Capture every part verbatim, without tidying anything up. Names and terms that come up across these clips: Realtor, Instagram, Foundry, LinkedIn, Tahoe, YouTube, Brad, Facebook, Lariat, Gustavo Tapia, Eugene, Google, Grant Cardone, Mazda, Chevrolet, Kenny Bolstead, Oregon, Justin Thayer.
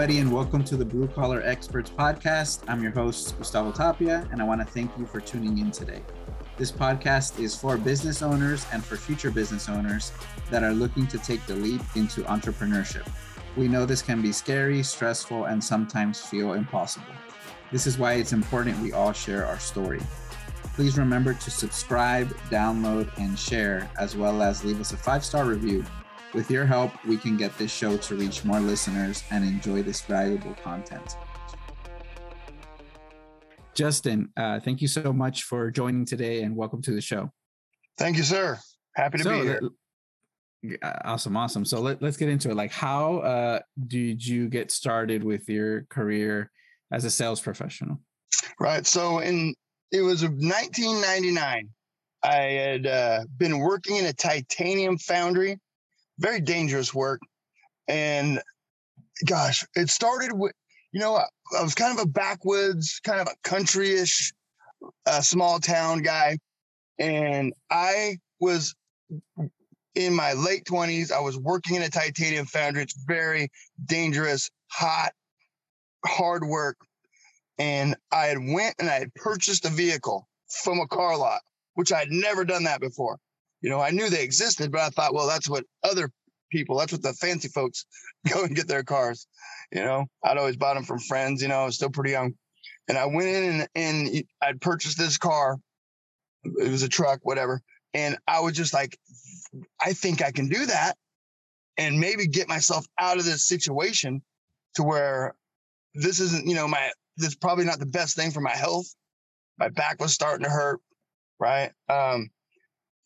everybody, and welcome to the Blue Collar Experts podcast. I'm your host, Gustavo Tapia, and I want to thank you for tuning in today. This podcast is for business owners and for future business owners that are looking to take the leap into entrepreneurship. We know this can be scary, stressful, and sometimes feel impossible. This is why it's important we all share our story. Please remember to subscribe, download, and share, as well as leave us a five-star review. With your help, we can get this show to reach more listeners and enjoy this valuable content. Justin, uh, thank you so much for joining today and welcome to the show. Thank you, sir. Happy to so, be here. That, awesome, awesome. So let, let's get into it. Like, how uh, did you get started with your career as a sales professional? Right. So in it was nineteen ninety-nine. I had uh, been working in a titanium foundry. Very dangerous work. And gosh, it started with, you know, I, I was kind of a backwoods, kind of a countryish, uh, small town guy. And I was in my late twenties. I was working in a titanium foundry. It's very dangerous, hot, hard work. And I had went and I had purchased a vehicle from a car lot, which I had never done that before. You know, I knew they existed, but I thought, well, that's what other people, that's what the fancy folks go and get their cars. You know, I'd always bought them from friends, you know, I was still pretty young. And I went in and, and I'd purchased this car. It was a truck, whatever. And I was just like, I think I can do that and maybe get myself out of this situation to where this isn't, you know, my, this is probably not the best thing for my health. My back was starting to hurt. Right. Um,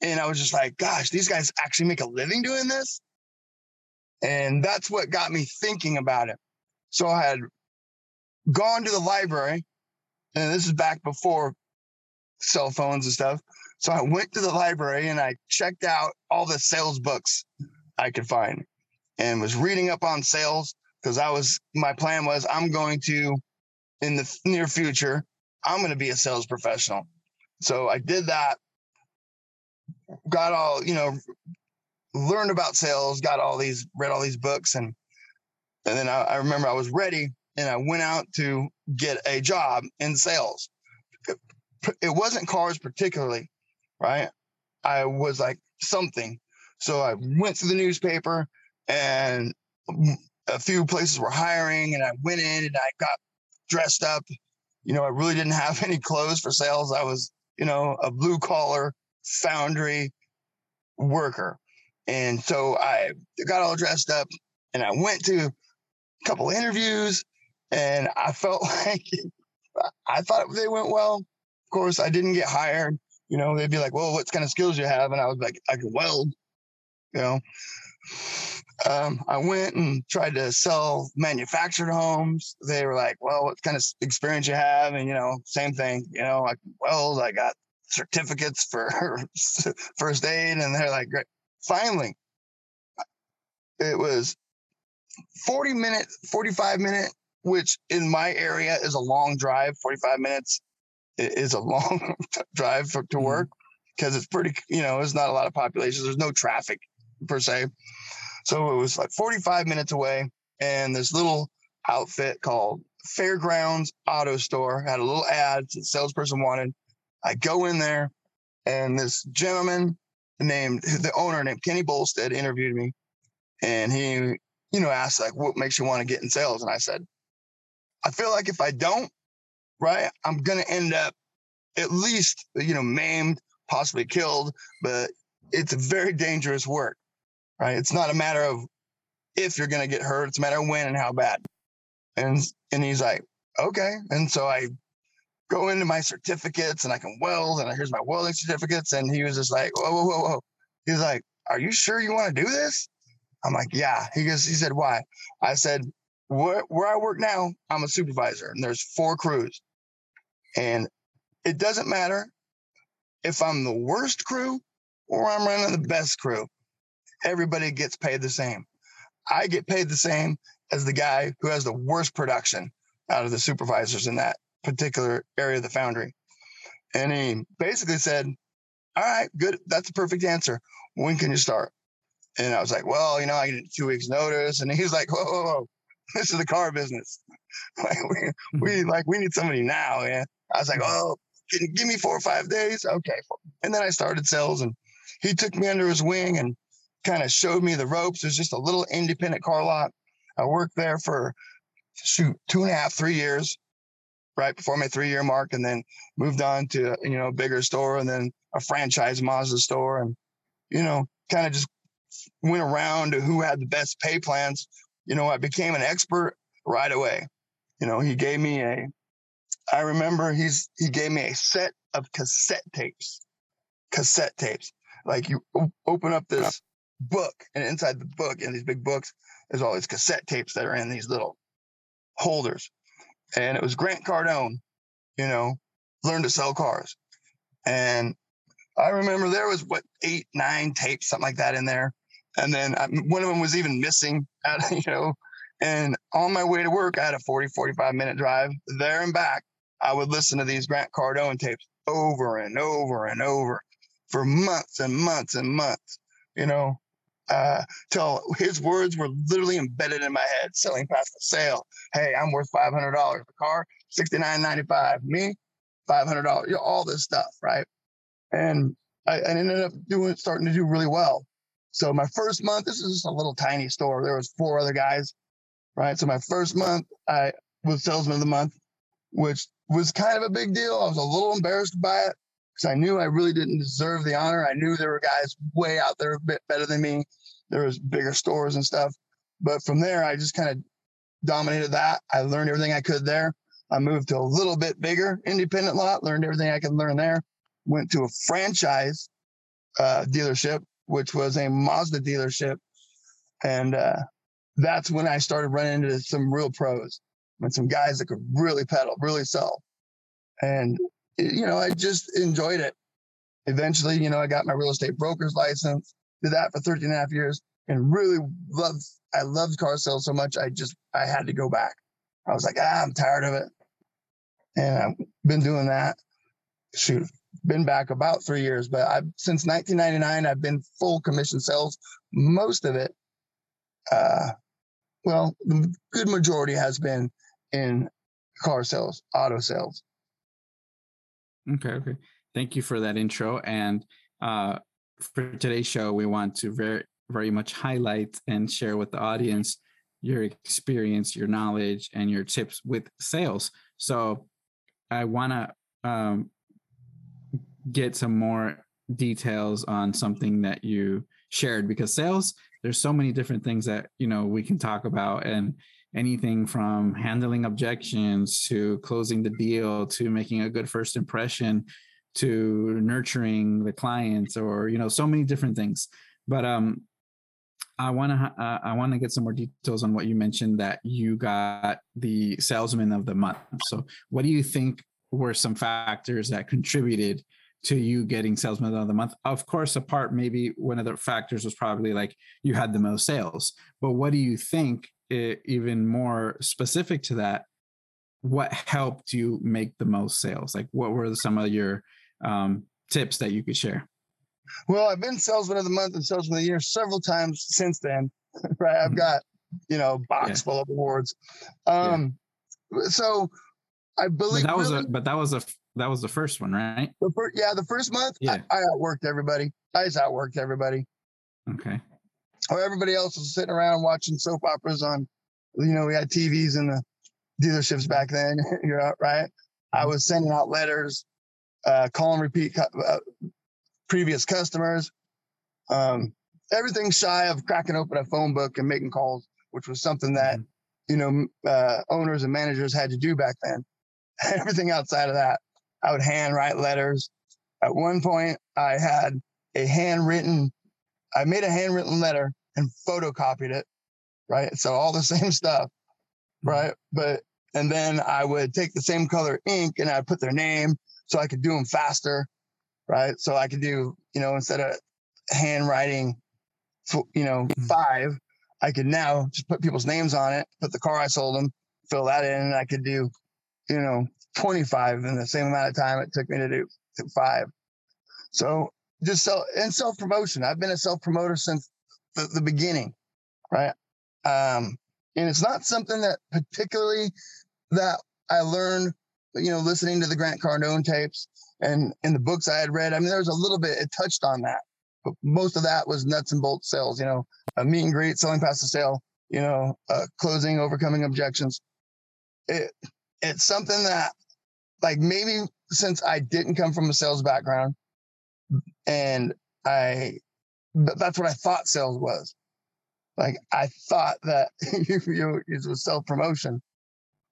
And I was just like, gosh, these guys actually make a living doing this? And that's what got me thinking about it. So I had gone to the library, and this is back before cell phones and stuff. So I went to the library and I checked out all the sales books I could find and was reading up on sales because I was, my plan was I'm going to, in the near future, I'm going to be a sales professional. So I did that. Got all, you know, learned about sales, got all these, read all these books. And and then I, I remember I was ready and I went out to get a job in sales. It, it wasn't cars particularly, right? I was like something. So I went to the newspaper and a few places were hiring and I went in and I got dressed up. You know, I really didn't have any clothes for sales. I was, you know, a blue collar foundry worker. And so I got all dressed up and I went to a couple interviews and I felt like I thought they went well. Of course, I didn't get hired. You know, they'd be like, well, what kind of skills you have? And I was like, I can weld, you know. Um, I went and tried to sell manufactured homes. They were like, well, what kind of experience you have? And, you know, same thing, you know, I can weld, I got certificates for first aid. And they're like, great. Finally, it was forty minute, forty-five minute, which in my area is a long drive. forty-five minutes is a long drive for, to work because it's pretty, you know, it's not a lot of population. There's no traffic per se. So it was like forty-five minutes away. And this little outfit called Fairgrounds Auto Store had a little ad that the salesperson wanted. I go in there, and this gentleman named, the owner named Kenny Bolstead interviewed me, and he, you know, asked, like, what makes you want to get in sales? And I said, I feel like if I don't, right, I'm going to end up at least, you know, maimed, possibly killed, but it's a very dangerous work, right? It's not a matter of if you're going to get hurt. It's a matter of when and how bad. And and he's like, okay. And so I go into my certificates and I can weld and here's my welding certificates. And he was just like, whoa, whoa, whoa, whoa. He was like, are you sure you want to do this? I'm like, yeah. He goes, he said, why? I said, where, where I work now, I'm a supervisor and there's four crews. And it doesn't matter if I'm the worst crew or I'm running the best crew. Everybody gets paid the same. I get paid the same as the guy who has the worst production out of the supervisors in that particular area of the foundry. And he basically said, all right, good. That's a perfect answer. When can you start? And I was like, well, you know, I get two weeks notice. And he was like, whoa, whoa, whoa. This is the car business. Like we, we like we need somebody now. Yeah. I was like, oh, can you give me four or five days? Okay. And then I started sales, and he took me under his wing and kind of showed me the ropes. It was just a little independent car lot. I worked there for shoot two and a half, three years, right before my three year mark, and then moved on to, you know, a bigger store, and then a franchise Mazda store, and, you know, kind of just went around to who had the best pay plans. You know, I became an expert right away. You know, he gave me a, I remember he's, he gave me a set of cassette tapes, cassette tapes. Like you open up this book, and inside the book, in these big books, there's all these cassette tapes that are in these little holders. And it was Grant Cardone, you know, Learn to Sell Cars. And I remember there was, what, eight, nine tapes, something like that in there. And then I, one of them was even missing, out, you know. And on my way to work, I had a forty, forty-five minute drive there and back. I would listen to these Grant Cardone tapes over and over and over for months and months and months, you know, uh, till his words were literally embedded in my head. Selling past the sale. Hey, I'm worth five hundred dollars. The car, sixty-nine ninety-five. Me, five hundred dollars. You know, all this stuff, right? And I, I ended up doing, starting to do really well. So my first month, this is just a little tiny store. There was four other guys, right? So my first month, I was salesman of the month, which was kind of a big deal. I was a little embarrassed by it because I knew I really didn't deserve the honor. I knew there were guys way out there a bit better than me. There was bigger stores and stuff. But from there, I just kind of dominated that. I learned everything I could there. I moved to a little bit bigger independent lot, learned everything I could learn there. Went to a franchise uh, dealership, which was a Mazda dealership. And uh, that's when I started running into some real pros and some guys that could really pedal, really sell. And, you know, I just enjoyed it. Eventually, you know, I got my real estate broker's license, did that for thirteen and a half years, and really loved, I loved car sales so much. I just, I had to go back. I was like, ah, I'm tired of it. And I've been doing that. Shoot. Been back about three years, but I've since nineteen ninety-nine, I've been full commission sales. Most of it, uh, well, the good majority has been in car sales, auto sales. Okay, okay. Thank you for that intro. And uh, for today's show, we want to very, very much highlight and share with the audience your experience, your knowledge, and your tips with sales. So I want to um, get some more details on something that you shared, because sales, there's so many different things that, you know, we can talk about, and anything from handling objections to closing the deal, to making a good first impression, to nurturing the clients, or, you know, so many different things. But um, I want to, uh, I want to get some more details on what you mentioned, that you got the salesman of the month. So what do you think were some factors that contributed to you getting salesman of the month? Of course, apart, maybe one of the factors was probably like you had the most sales, but what do you think, it, even more specific to that, what helped you make the most sales? Like what were some of your um, tips that you could share? Well, I've been salesman of the month and salesman of the year several times since then, right? I've got, you know, box yeah. full of awards. Um, yeah. So I believe but that was really, a, but that was a, That was the first one, right? The first, yeah, the first month, yeah. I, I outworked everybody. I just outworked everybody. Okay. Or everybody else was sitting around watching soap operas on, you know, we had T Vs in the dealerships back then, you know, right? Mm-hmm. I was sending out letters, uh, call and repeat uh, previous customers. Um, everything shy of cracking open a phone book and making calls, which was something that, mm-hmm. you know, uh, owners and managers had to do back then. Everything outside of that, I would handwrite letters. At one point, I had a handwritten, I made a handwritten letter and photocopied it, right? So all the same stuff, right? But, and then I would take the same color ink and I'd put their name so I could do them faster, right? So I could do, you know, instead of handwriting, you know, five, I could now just put people's names on it, put the car I sold them, fill that in, and I could do, you know, twenty-five in the same amount of time it took me to do five. So just so, and self-promotion. I've been a self-promoter since the, the beginning, right? Um, And it's not something that particularly that I learned, you know, listening to the Grant Cardone tapes and in the books I had read. I mean, there was a little bit, it touched on that, but most of that was nuts and bolts sales, you know, a meet and greet, selling past the sale, you know, uh, closing, overcoming objections. It, it's something that, like, maybe since I didn't come from a sales background, and I, but that's what I thought sales was. Like, I thought that you, you, it was self-promotion,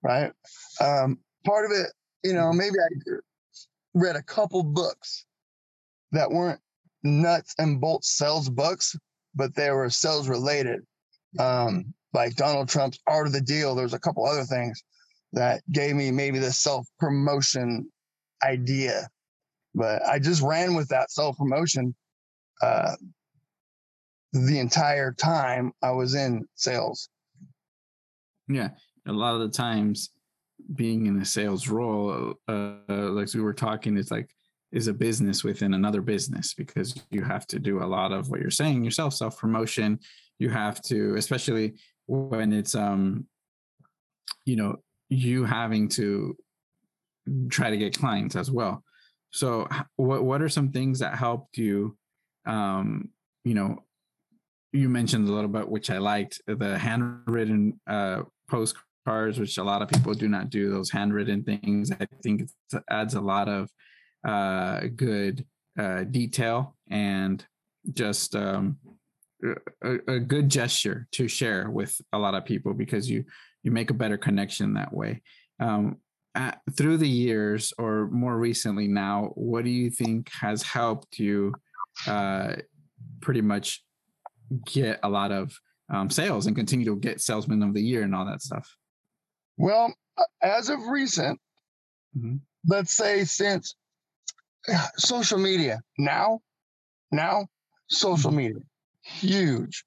right? Um, part of it, you know, maybe I read a couple books that weren't nuts and bolts sales books, but they were sales related. Um, like Donald Trump's Art of the Deal. There's a couple other things that gave me maybe the self-promotion idea, but I just ran with that self-promotion uh, the entire time I was in sales. Yeah. A lot of the times being in a sales role, uh, like we were talking, it's like, is a business within another business, because you have to do a lot of what you're saying yourself, self-promotion. You have to, especially when it's, um, you know, you having to try to get clients as well. So what what are some things that helped you? Um, you know, you mentioned a little bit, which I liked, the handwritten uh, postcards, which a lot of people do not do those handwritten things. I think it adds a lot of uh, good uh, detail and just um, a, a good gesture to share with a lot of people, because you you make a better connection that way. Um, Uh, through the years, or more recently now, what do you think has helped you uh, pretty much get a lot of um, sales and continue to get Salesman of the Year and all that stuff? Well, as of recent, mm-hmm. let's say since uh, social media, now, now social mm-hmm. media, huge.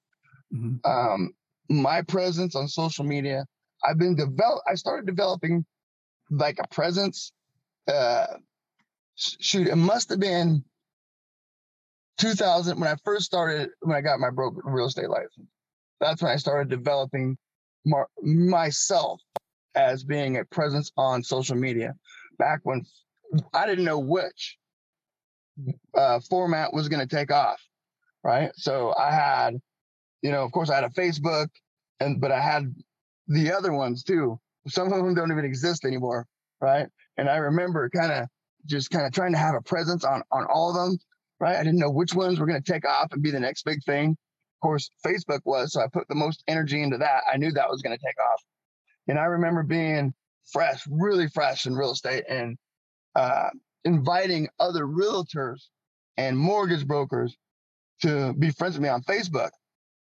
Mm-hmm. Um, my presence on social media, I've been develop. I started developing like a presence, uh, shoot, it must have been two thousand when I first started, when I got my broker real estate license. That's when I started developing mar- myself as being a presence on social media, back when I didn't know which uh, format was going to take off, right? So I had, you know, of course I had a Facebook, and but I had the other ones too. Some of them don't even exist anymore, right? And I remember kind of just kind of trying to have a presence on on all of them, right? I didn't know which ones were going to take off and be the next big thing. Of course, Facebook was, so I put the most energy into that. I knew that was going to take off. And I remember being fresh, really fresh in real estate, and uh, inviting other realtors and mortgage brokers to be friends with me on Facebook.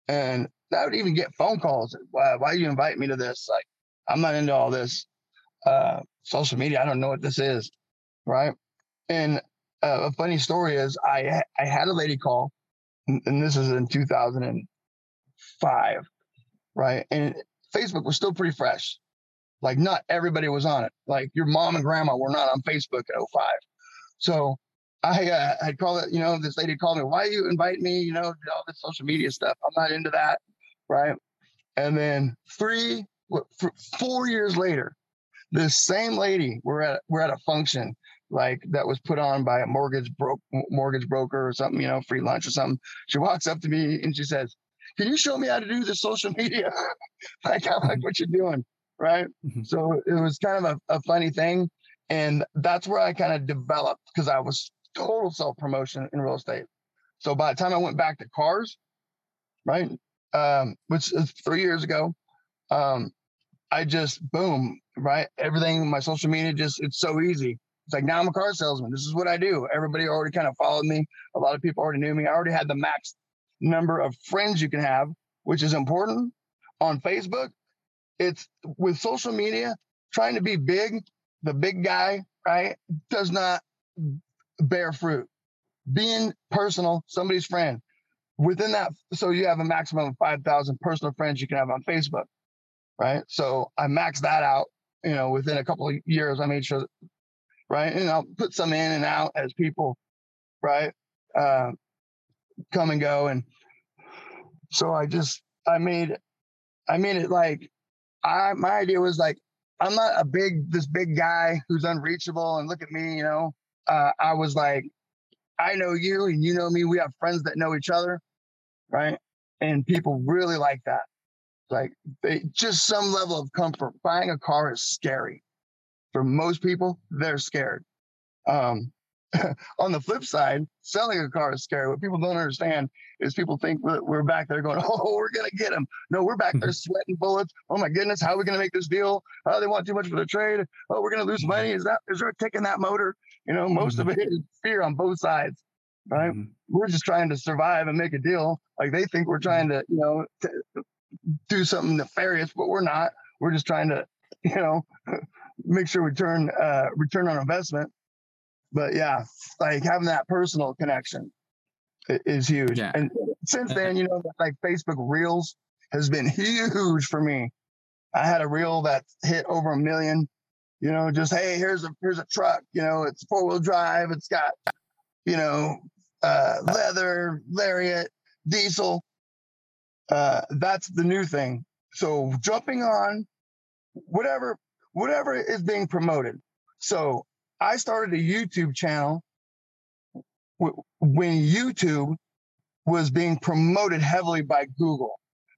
And I would even get phone calls. Why, why you invite me to this? Like, I'm not into all this uh, social media. I don't know what this is, right? And uh, a funny story is I I had a lady call, and this is in two thousand five, right? And Facebook was still pretty fresh. Like, not everybody was on it. Like, your mom and grandma were not on Facebook in oh five. So I uh, had called it, you know, this lady called me, why you invite me, you know, to all this social media stuff? I'm not into that, right? And then three... four years later, this same lady, we're at we're at a function like that was put on by a mortgage bro- mortgage broker or something, you know, free lunch or something. She walks up to me and she says, "Can you show me how to do this social media? Like, I like what you're doing, right?" Mm-hmm. So it was kind of a, a funny thing, and that's where I kind of developed, because I was total self promotion in real estate. So by the time I went back to cars, right, um, which is three years ago, um, I just, boom, right? Everything, my social media, just, it's so easy. It's like, now I'm a car salesman. This is what I do. Everybody already kind of followed me. A lot of people already knew me. I already had the max number of friends you can have, which is important on Facebook. It's with social media, trying to be big, the big guy, right, does not bear fruit. Being personal, somebody's friend. Within that, so you have a maximum of five thousand personal friends you can have on Facebook. Right. So I maxed that out, you know, within a couple of years, I made sure, right. And I'll put some in and out as people, right, uh, come and go. And so I just, I made, I made it like I, my idea was like, I'm not a big, this big guy who's unreachable and look at me, you know, uh, I was like, I know you and you know me. We have friends that know each other. Right. And people really like that. Like they just some level of comfort. Buying a car is scary for most people. They're scared. Um, on the flip side, selling a car is scary. What people don't understand is people think that we're back there going, oh, we're going to get them. No, we're back there sweating bullets. Oh, my goodness. How are we going to make this deal? Oh, they want too much for the trade. Oh, we're going to lose money. Is that is there taking that motor? You know, most mm-hmm. of it is fear on both sides. Right. Mm-hmm. We're just trying to survive and make a deal. Like they think we're trying to, you know, t- do something nefarious, but we're not. We're just trying to, you know, make sure we turn uh, return on investment. But yeah, like having that personal connection is huge. Yeah. And since then, you know, like Facebook Reels has been huge for me. I had a reel that hit over a million, you know, just, hey, here's a, here's a truck, you know, it's four wheel drive. It's got, you know, uh, leather, lariat, diesel. Uh, that's the new thing. So jumping on whatever, whatever is being promoted. So I started a YouTube channel w- when YouTube was being promoted heavily by Google,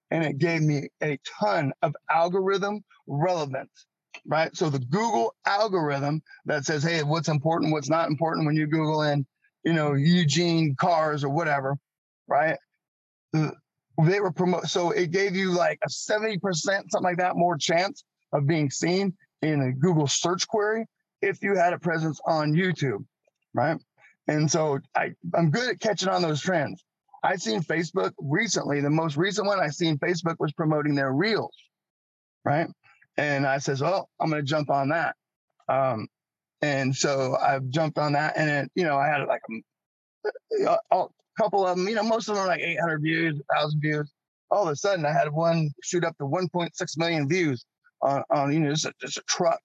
and it gave me a ton of algorithm relevance, right? So the Google algorithm that says, hey, what's important, what's not important when you Google in, you know, Eugene cars or whatever, right? They were promoting. So it gave you like a seventy percent, something like that, more chance of being seen in a Google search query if you had a presence on YouTube, right? And so I, I'm good at catching on those trends. I've seen Facebook recently. The most recent one I seen Facebook was promoting their reels, right? And I says, oh, I'm going to jump on that. Um, and so I've jumped on that. And, it, you know, I had like a, a couple of them, you know, most of them are like eight hundred views, one thousand views. All of a sudden I had one shoot up to one point six million views on, on you know, just a, just a truck.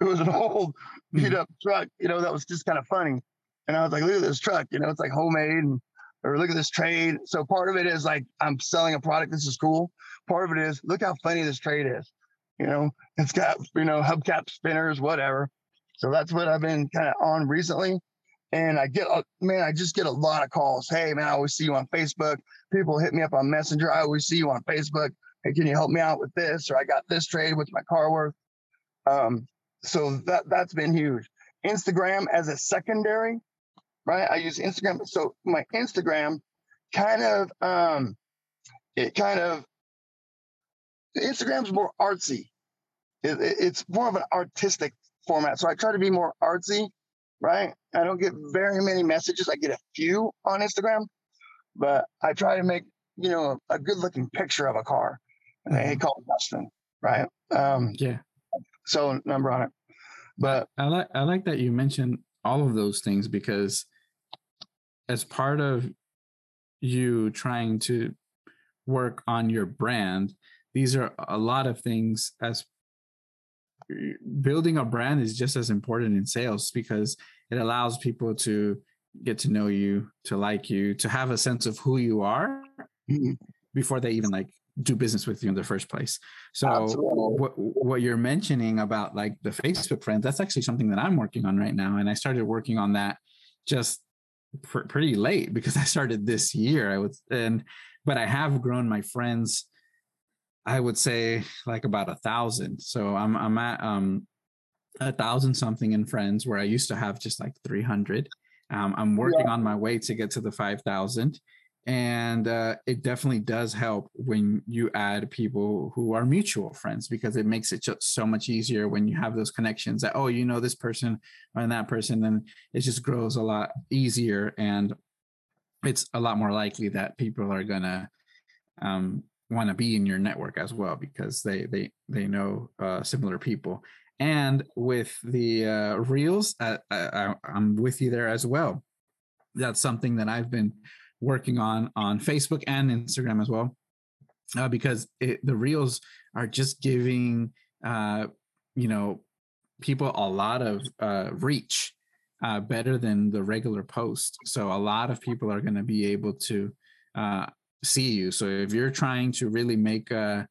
It was an old beat up truck, you know, that was just kind of funny. And I was like, look at this truck, you know, it's like homemade, and, or look at this trade. So part of it is like, I'm selling a product. This is cool. Part of it is look how funny this trade is. You know, it's got, you know, hubcap spinners, whatever. So that's what I've been kind of on recently. And I get, man, I just get a lot of calls. Hey man, I always see you on Facebook. People hit me up on Messenger. I always see you on Facebook. Hey, can you help me out with this? Or I got this trade. What's my car worth? Um, So that, that's been huge. Instagram as a secondary, right? I use Instagram. So my Instagram kind of, um, it kind of, Instagram's more artsy. It, it, it's more of an artistic format. So I try to be more artsy, right? I don't get very many messages. I get a few on Instagram, but I try to make, you know, a, a good looking picture of a car. And mm-hmm. they call it Justin, right? Um, yeah. So number on it, but I like I like that you mentioned all of those things, because as part of you trying to work on your brand, these are a lot of things. As building a brand is just as important in sales, because it allows people to get to know you, to like you, to have a sense of who you are mm-hmm. before they even like do business with you in the first place. So what, what you're mentioning about like the Facebook friends, that's actually something that I'm working on right now. And I started working on that just pr- pretty late, because I started this year. I was, and, but I have grown my friends, I would say like about a thousand. So I'm, I'm at um, a thousand something in friends, where I used to have just like three hundred. Um, I'm working yeah. on my way to get to the five thousand. And uh, it definitely does help when you add people who are mutual friends, because it makes it just so much easier when you have those connections that, oh, you know, this person and that person, then it just grows a lot easier. And it's a lot more likely that people are going to um, want to be in your network as well, because they they they know uh, similar people. And with the uh, reels, I, I, I'm with you there as well. That's something that I've been working on on Facebook and Instagram as well, uh, because it, the reels are just giving, uh, you know, people a lot of uh, reach uh, better than the regular post. So a lot of people are going to be able to uh, see you. So if you're trying to really make a,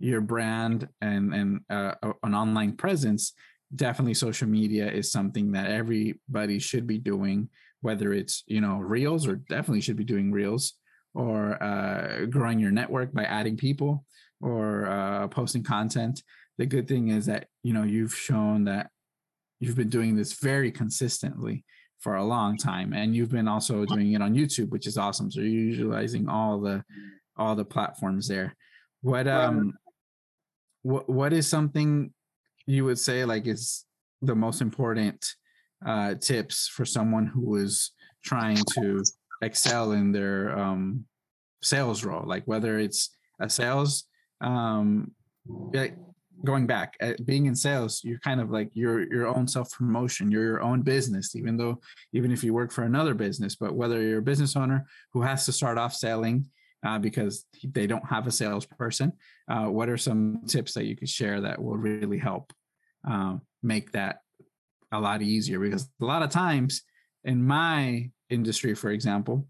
your brand and, and uh, an online presence, definitely social media is something that everybody should be doing, whether it's, you know, reels, or definitely should be doing reels, or uh, growing your network by adding people, or uh, posting content. The good thing is that, you know, you've shown that you've been doing this very consistently for a long time, and you've been also doing it on YouTube, which is awesome. So you're utilizing all the, all the platforms there. What, um, what, what is something you would say, like, is the most important uh, tips for someone who is trying to excel in their um, sales role? Like, whether it's a sales, um, like going back at being in sales, you're kind of like your, your own self-promotion, you're your own business, even though, even if you work for another business, but whether you're a business owner who has to start off selling uh, because they don't have a salesperson, uh, what are some tips that you could share that will really help uh, make that a lot easier? Because a lot of times in my industry, for example,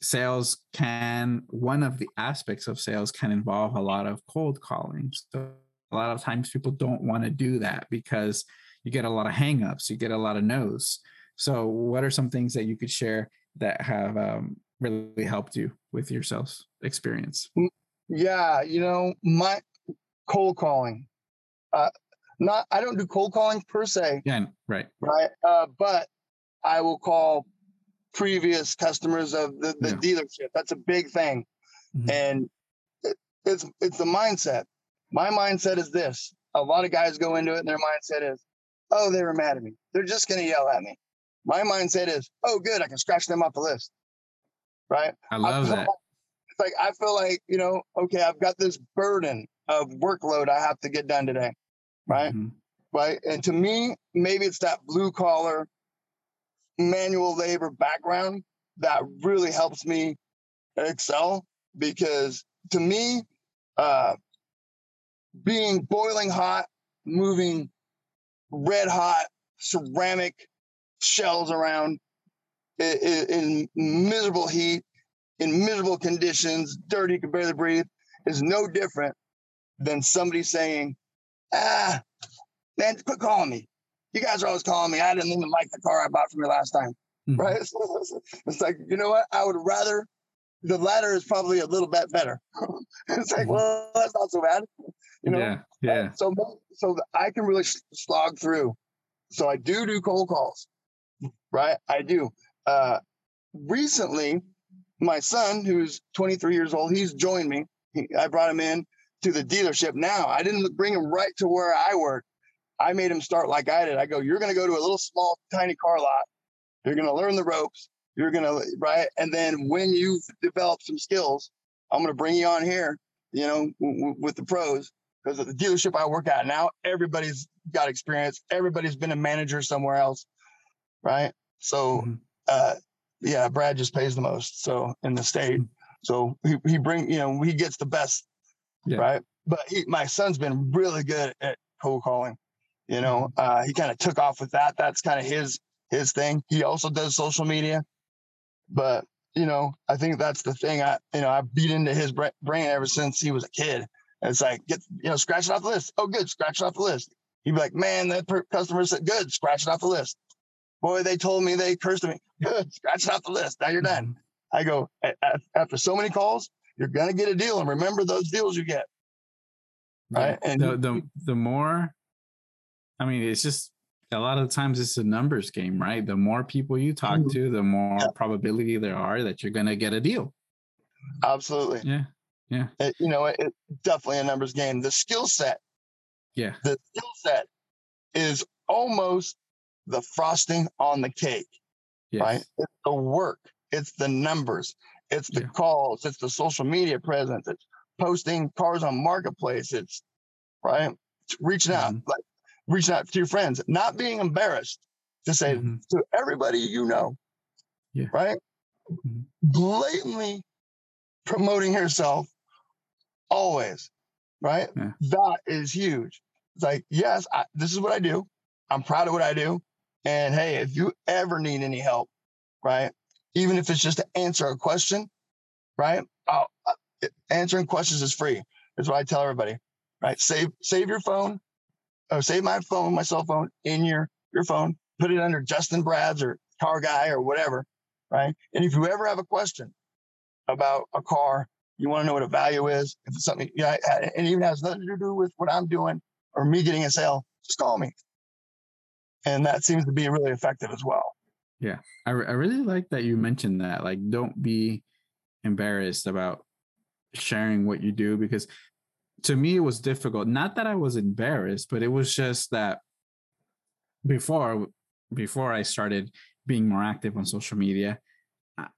sales can, one of the aspects of sales can involve a lot of cold calling. So a lot of times people don't want to do that because you get a lot of hangups, you get a lot of no's. So what are some things that you could share that have um, really helped you with your sales experience? Yeah. You know, my cold calling, uh, not, I don't do cold calling per se. Yeah. Right. Right. Uh, but I will call previous customers of the, the yeah. dealership. That's a big thing. Mm-hmm. And it, it's, it's the mindset. My mindset is this. A lot of guys go into it and their mindset is, oh, they were mad at me, they're just going to yell at me. My mindset is, oh, good, I can scratch them off the list. Right? I love I that. Like, it's like, I feel like, you know, okay, I've got this burden of workload I have to get done today. Right? Mm-hmm. Right? And to me, maybe it's that blue collar, manual labor background that really helps me excel, because to me, uh, being boiling hot, moving red hot ceramic shells around in, in miserable heat, in miserable conditions, dirty, can barely breathe, is no different than somebody saying, ah, man, quit calling me. You guys are always calling me. I didn't even like the car I bought from you last time. Mm-hmm. Right? It's like, you know what? I would rather, the latter is probably a little bit better. It's like, well, that's not so bad. You know? Yeah. yeah. And so, so I can really slog through. So I do do cold calls, right? I do. Uh, recently, my son, who's twenty-three years old, he's joined me. He, I brought him in to the dealership. Now, I didn't bring him right to where I work. I made him start like I did. I go, you're going to go to a little small, tiny car lot. You're going to learn the ropes. You're going to, right? And then when you've developed some skills, I'm going to bring you on here, you know, w- with the pros. Because at the dealership I work at now, everybody's got experience. Everybody's been a manager somewhere else, right? So, mm-hmm. uh, yeah, Brad just pays the most, so, in the state. So he, he bring, you know, he gets the best, yeah. right? But he, my son's been really good at cold calling. You know, uh, he kind of took off with that. That's kind of his his thing. He also does social media. But, you know, I think that's the thing. I, you know, I beat into his brain ever since he was a kid. And it's like, get, you know, scratch it off the list. Oh, good. Scratch it off the list. He'd be like, man, that per- customer said, good. Scratch it off the list. Boy, they told me, they cursed at me. Good. Scratch it off the list. Now you're done. I go, a- a- after so many calls, you're going to get a deal. And remember those deals you get. Right. And the the, the more. I mean, it's just a lot of times it's a numbers game, right? The more people you talk to, the more yeah. probability there are that you're going to get a deal. Absolutely. Yeah. Yeah. It, you know, it's it, definitely a numbers game. The skill set. Yeah. The skill set is almost the frosting on the cake, yes. right? It's the work. It's the numbers. It's the yeah. calls. It's the social media presence. It's posting cars on Marketplace. It's, right? It's reaching out. Mm-hmm. Like, reaching out to your friends, not being embarrassed to say mm-hmm. to everybody you know, yeah. right? Mm-hmm. Blatantly promoting yourself always, right? Yeah. That is huge. It's like, yes, I, this is what I do. I'm proud of what I do. And hey, if you ever need any help, right? Even if it's just to answer a question, right? I'll, answering questions is free. That's what I tell everybody, right? Save, save your phone. Oh, save my phone, my cell phone in your, your phone, put it under Justin Brad's or Car Guy or whatever. Right. And if you ever have a question about a car, you want to know what a value is, if it's something, yeah, and even has nothing to do with what I'm doing or me getting a sale, just call me. And that seems to be really effective as well. Yeah. I, re- I really like that you mentioned that. Like, don't be embarrassed about sharing what you do, because to me, it was difficult. Not that I was embarrassed, but it was just that before, before I started being more active on social media,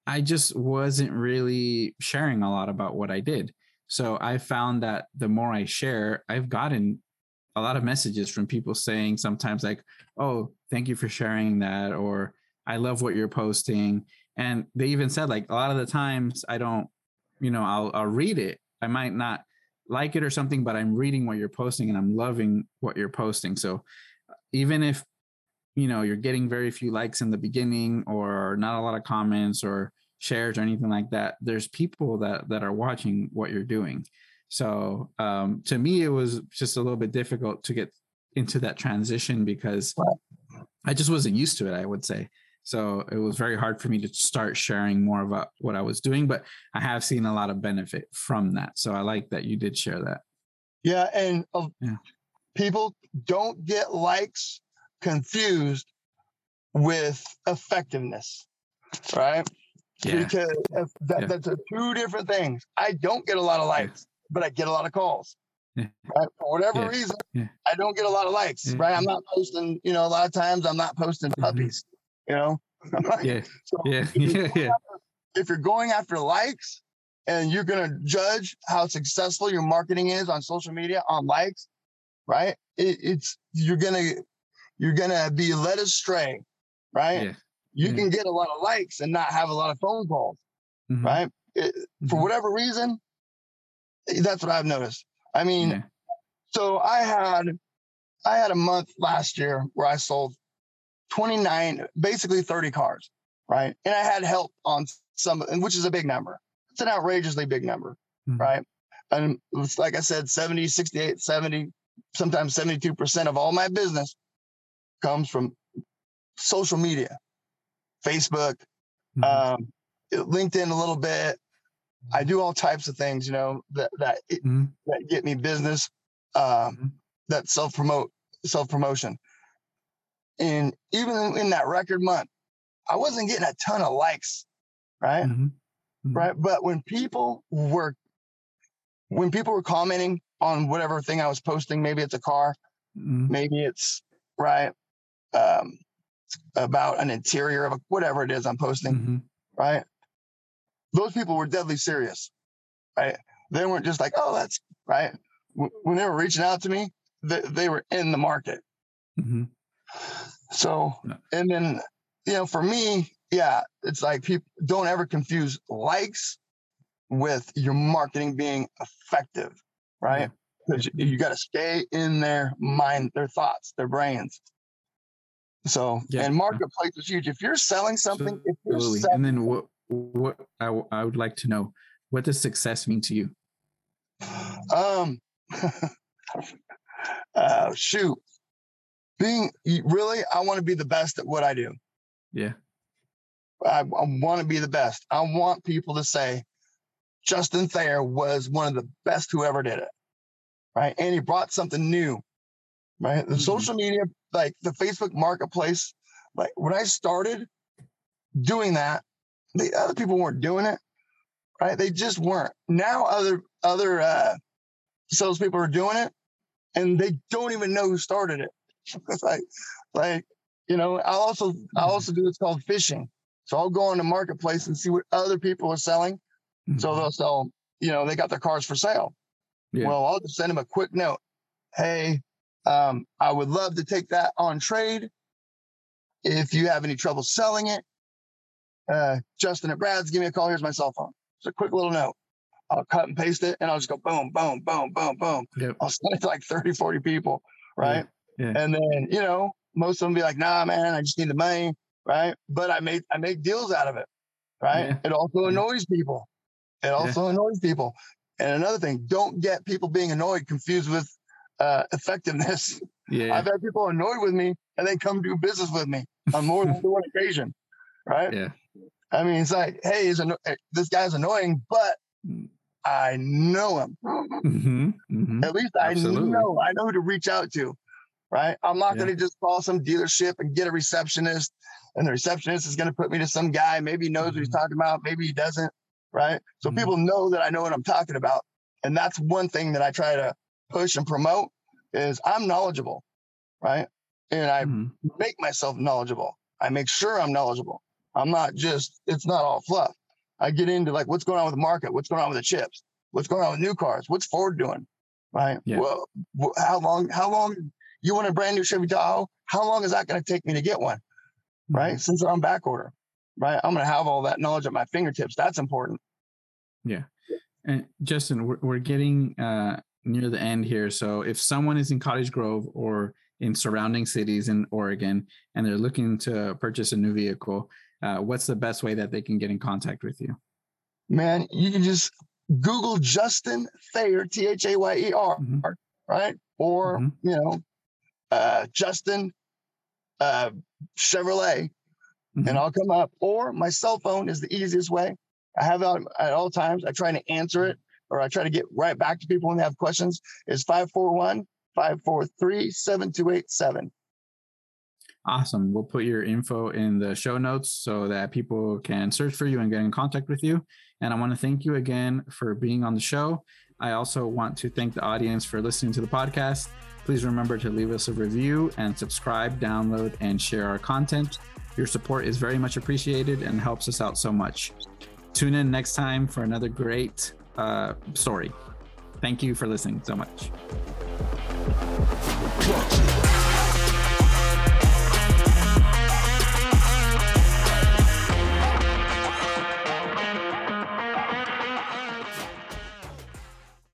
I just wasn't really sharing a lot about what I did. So I found that the more I share, I've gotten a lot of messages from people saying sometimes like, oh, thank you for sharing that, or I love what you're posting. And they even said, like, a lot of the times I don't, you know, I'll, I'll read it. I might not like it or something, but I'm reading what you're posting and I'm loving what you're posting. So even if, you know, you're getting very few likes in the beginning or not a lot of comments or shares or anything like that, there's people that, that are watching what you're doing. So um, to me, it was just a little bit difficult to get into that transition because I just wasn't used to it, I would say. So it was very hard for me to start sharing more about what I was doing, but I have seen a lot of benefit from that. So I like that you did share that. Yeah. And uh, yeah. People don't get likes confused with effectiveness, right? Yeah. Because that, yeah. that's a two different things. I don't get a lot of likes, yeah. but I get a lot of calls. Yeah. Right? For whatever yeah. reason, yeah. I don't get a lot of likes, yeah. right? I'm not posting, you know, a lot of times I'm not posting puppies, mm-hmm. you know? yeah. So yeah. If, you're yeah. After, if you're going after likes and you're going to judge how successful your marketing is on social media, on likes, right? It, it's, you're going to, You're going to be led astray, right? Yeah. You yeah. can get a lot of likes and not have a lot of phone calls, mm-hmm. right? It, mm-hmm. For whatever reason, that's what I've noticed. I mean, yeah. so I had I had a month last year where I sold twenty-nine, basically thirty cars, right? And I had help on some, which is a big number. It's an outrageously big number, mm-hmm. right? And it was, like I said, seventy, sixty-eight, seventy, sometimes seventy-two percent of all my business comes from social media, Facebook, mm-hmm. um, LinkedIn a little bit. I do all types of things, you know, that that, it, mm-hmm. that get me business, um, mm-hmm. that self-promote, self-promotion. And even in that record month, I wasn't getting a ton of likes, right? Mm-hmm. Mm-hmm. Right. But when people were, when people were commenting on whatever thing I was posting, maybe it's a car, mm-hmm. maybe it's, right, Um, about an interior of a, whatever it is I'm posting, mm-hmm. right? Those people were deadly serious, right? They weren't just like, oh, that's right. W- when they were reaching out to me, they, they were in the market. Mm-hmm. So, yeah. and then, you know, for me, yeah, it's like people don't ever confuse likes with your marketing being effective, right? Mm-hmm. You, you got to stay in their mind, their thoughts, their brains. So, yeah. and marketplace is huge. If you're selling something, if you're selling, and then what? What I, w- I would like to know, what does success mean to you? Um, uh, shoot, being really, I want to be the best at what I do. Yeah, I, I want to be the best. I want people to say, Justin Thayer was one of the best who ever did it. Right. And he brought something new, right? The mm-hmm. social media, like the Facebook marketplace, like when I started doing that, the other people weren't doing it, right? They just weren't. Now other, other uh, salespeople are doing it and they don't even know who started it. It's like, like, you know, I also, mm-hmm. I also do what's called phishing. So I'll go on the marketplace and see what other people are selling. Mm-hmm. So they'll sell, you know, they got their cars for sale. Yeah. Well, I'll just send him a quick note. Hey, um, I would love to take that on trade. If you have any trouble selling it, uh, Justin at Brad's, give me a call. Here's my cell phone. It's a quick little note. I'll cut and paste it and I'll just go boom, boom, boom, boom, boom. Yep. I'll send it to like thirty, forty people. Right. Yeah. Yeah. And then, you know, most of them be like, nah, man, I just need the money. Right. But I make, I make deals out of it. Right. Yeah. It also annoys people. It also yeah. annoys people. And another thing, don't get people being annoyed confused with uh, effectiveness. Yeah. I've had people annoyed with me and they come do business with me on more than one occasion, right? Yeah. I mean, it's like, hey, he's anno- this guy's annoying, but I know him. Mm-hmm. Mm-hmm. At least I Absolutely. know. I know who to reach out to, right? I'm not yeah. going to just call some dealership and get a receptionist, and the receptionist is going to put me to some guy. Maybe he knows mm-hmm. what he's talking about. Maybe he doesn't, right? So mm-hmm. people know that I know what I'm talking about. And that's one thing that I try to push and promote is I'm knowledgeable, right? And I mm-hmm. make myself knowledgeable. I make sure I'm knowledgeable. I'm not just, it's not all fluff. I get into like, what's going on with the market? What's going on with the chips? What's going on with new cars? What's Ford doing? Right. Yeah. Well, how long, how long you want a brand new Chevy Tahoe? How long is that going to take me to get one? Right. Mm-hmm. Since I'm back order, right. I'm going to have all that knowledge at my fingertips. That's important. Yeah. And Justin, we're, we're getting uh, near the end here. So if someone is in Cottage Grove or in surrounding cities in Oregon, and they're looking to purchase a new vehicle, Uh, what's the best way that they can get in contact with you? Man, you can just Google Justin Thayer, T H A Y E R, mm-hmm. right? Or, mm-hmm. you know, uh, Justin uh, Chevrolet, mm-hmm. and I'll come up. Or my cell phone is the easiest way. I have it at all times. I try to answer it, or I try to get right back to people when they have questions. It's five four one, five four three, seven two eight seven. Awesome. We'll put your info in the show notes so that people can search for you and get in contact with you. And I want to thank you again for being on the show. I also want to thank the audience for listening to the podcast. Please remember to leave us a review and subscribe, download, and share our content. Your support is very much appreciated and helps us out so much. Tune in next time for another great uh, story. Thank you for listening so much.